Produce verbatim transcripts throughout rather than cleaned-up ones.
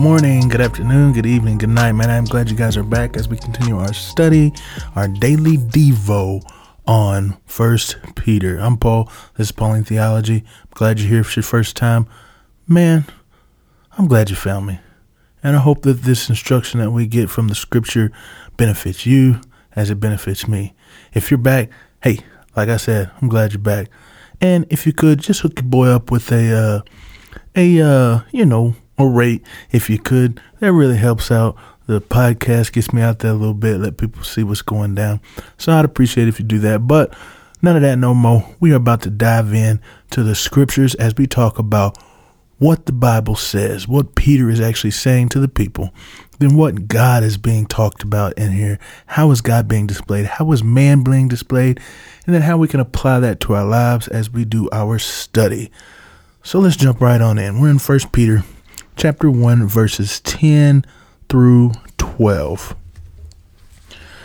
Good morning, good afternoon, good evening, good night, man. I'm glad you guys are back as we continue our study, our daily Devo on First Peter. I'm Paul. This is Pauline Theology. I'm glad you're here for your first time. Man, I'm glad you found me. And I hope that this instruction that we get from the scripture benefits you as it benefits me. If you're back, hey, like I said, I'm glad you're back. And if you could, just hook your boy up with a, uh, a uh, you know, a rate if you could. That really helps out the podcast, gets me out there a little bit, let people see what's going down. So I'd appreciate it if you do that. But none of that no more. We are about to dive in to the scriptures as we talk about what the Bible says, what Peter is actually saying to the people, then what God is being talked about in here. How is God being displayed? How is man being displayed? And then how we can apply that to our lives as we do our study. So let's jump right on in. We're in First Peter chapter one, verses ten through twelve.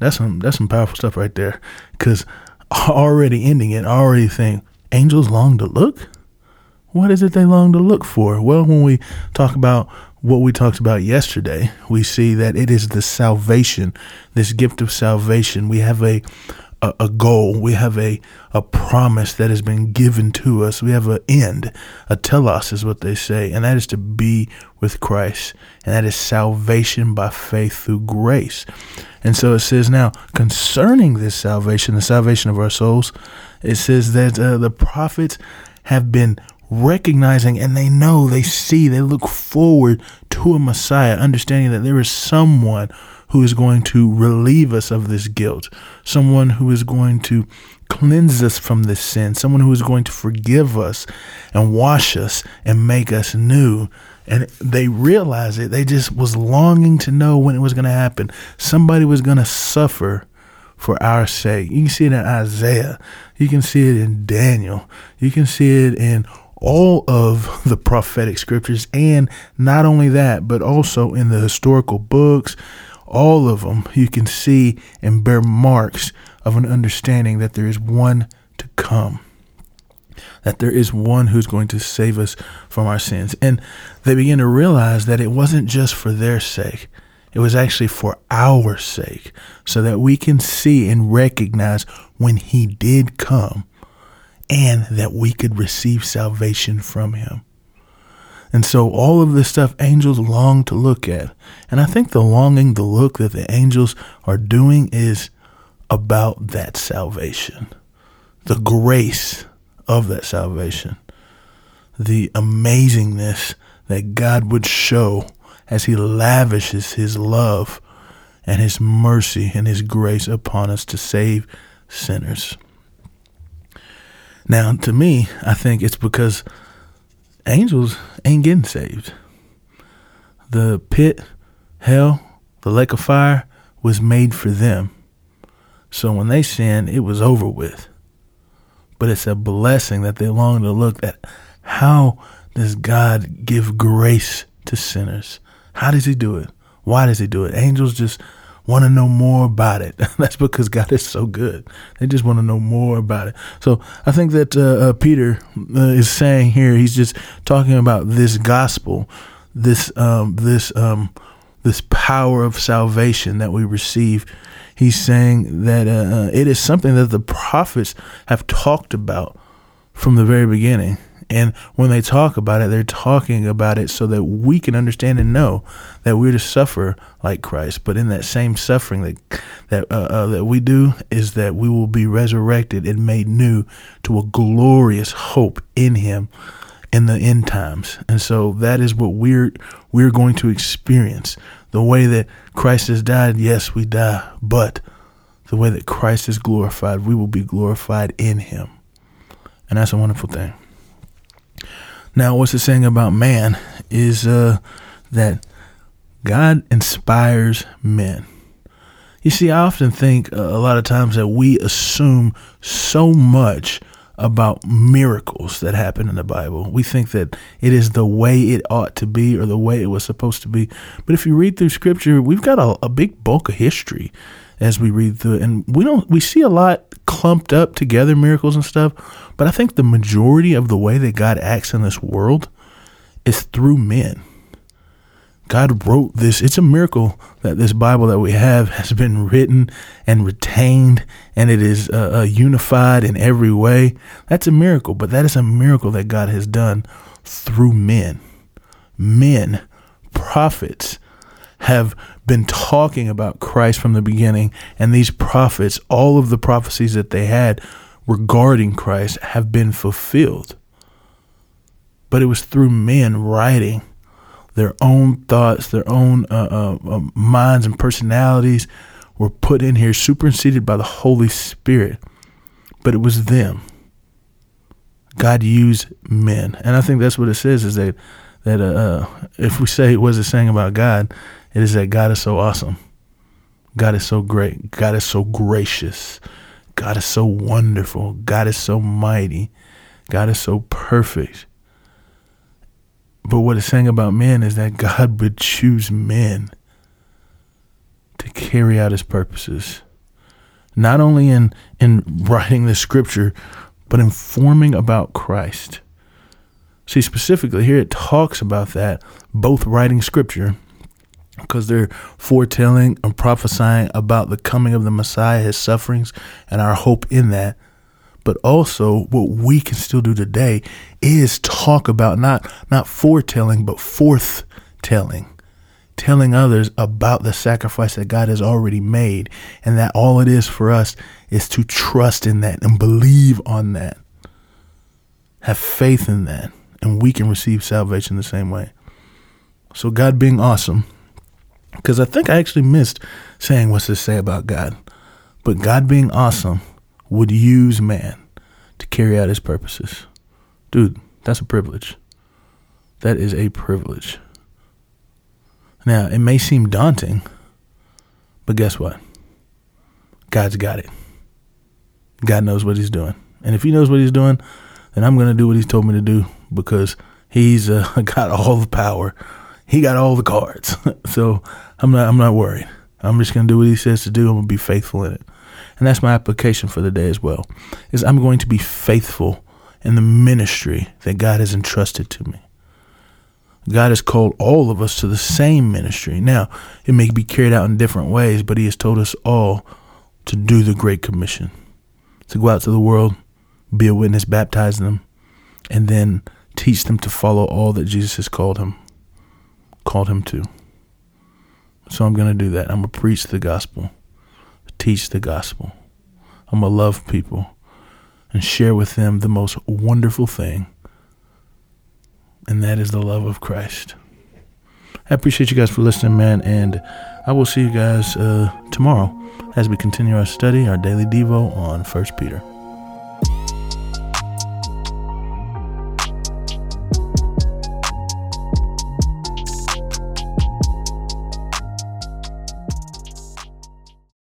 That's some that's some powerful stuff right there, because already ending it, I already think angels long to look. What is it they long to look for? Well, when we talk about what we talked about yesterday, we see that it is the salvation, this gift of salvation. We have a a, a goal. We have a, a promise that has been given to us. We have an end. A telos is what they say, and that is to be with Christ, and that is salvation by faith through grace. And so it says now, concerning this salvation, the salvation of our souls, it says that uh, the prophets have been recognizing, and they know, they see, they look forward to a Messiah, understanding that there is someone who is going to relieve us of this guilt, someone who is going to cleanse us from this sin, someone who is going to forgive us and wash us and make us new. And they realized it. They just was longing to know when it was going to happen. Somebody was going to suffer for our sake. You can see it in Isaiah. You can see it in Daniel. You can see it in all of the prophetic scriptures. And not only that, but also in the historical books, all of them, you can see and bear marks of an understanding that there is one to come, that there is one who's going to save us from our sins. And they begin to realize that it wasn't just for their sake. It was actually for our sake, so that we can see and recognize when he did come and that we could receive salvation from him. And so all of this stuff angels long to look at. And I think the longing, the look that the angels are doing is about that salvation, the grace of that salvation, the amazingness that God would show as he lavishes his love and his mercy and his grace upon us to save sinners. Now, to me, I think it's because angels ain't getting saved. The pit, hell, the lake of fire was made for them. So when they sinned, it was over with. But it's a blessing that they long to look at. How does God give grace to sinners? How does he do it? Why does he do it? Angels just want to know more about it. That's because God is so good. They just want to know more about it. So I think that uh, uh, Peter uh, is saying here, he's just talking about this gospel, this um, this um, this power of salvation that we receive. He's saying that uh, it is something that the prophets have talked about from the very beginning. And when they talk about it, they're talking about it so that we can understand and know that we're to suffer like Christ. But in that same suffering that that uh, uh, that we do is that we will be resurrected and made new to a glorious hope in him in the end times. And so that is what we're we're going to experience. The way that Christ has died, yes, we die, but the way that Christ is glorified, we will be glorified in him. And that's a wonderful thing. Now, what's it saying about man is uh, that God inspires men. You see, I often think a lot of times that we assume so much about miracles that happen in the Bible. We think that it is the way it ought to be or the way it was supposed to be. But if you read through Scripture, we've got a, a big bulk of history as we read through it. And we don't we see a lot clumped up together, miracles and stuff. But I think the majority of the way that God acts in this world is through men. God wrote this. It's a miracle that this Bible that we have has been written and retained, and it is uh, unified in every way. That's a miracle, but that is a miracle that God has done through men. Men, prophets, have been talking about Christ from the beginning, and these prophets, all of the prophecies that they had regarding Christ have been fulfilled. But it was through men writing their own thoughts, their own uh, uh, minds and personalities were put in here, superseded by the Holy Spirit. But it was them. God used men. And I think that's what it says, is that that uh, if we say, what is it saying about God? It is that God is so awesome. God is so great. God is so gracious. God is so wonderful. God is so mighty. God is so perfect. But what it's saying about men is that God would choose men to carry out his purposes, not only in, in writing the scripture, but informing about Christ. See, specifically here, it talks about that, both writing scripture, because they're foretelling and prophesying about the coming of the Messiah, his sufferings, and our hope in that. But also what we can still do today is talk about not not foretelling, but forthtelling, telling others about the sacrifice that God has already made, and that all it is for us is to trust in that and believe on that, have faith in that, and we can receive salvation the same way. So God being awesome, because I think I actually missed saying what's to say about God, but God being awesome would use man to carry out his purposes. Dude, that's a privilege. That is a privilege. Now, it may seem daunting, but guess what? God's got it. God knows what he's doing. And if he knows what he's doing, then I'm going to do what he's told me to do, because he's uh, got all the power. He got all the cards. So I'm not, I'm not worried. I'm just going to do what he says to do. I'm going to be faithful in it. And that's my application for the day as well, is I'm going to be faithful in the ministry that God has entrusted to me. God has called all of us to the same ministry. Now, it may be carried out in different ways, but he has told us all to do the Great Commission, to go out to the world, be a witness, baptize them, and then teach them to follow all that Jesus has called him, called him to. So I'm going to do that. I'm going to preach the gospel. Teach the gospel. I'm going to love people and share with them the most wonderful thing, and that is the love of Christ. I appreciate you guys for listening, man, and I will see you guys uh, tomorrow as we continue our study, our daily devo on First Peter.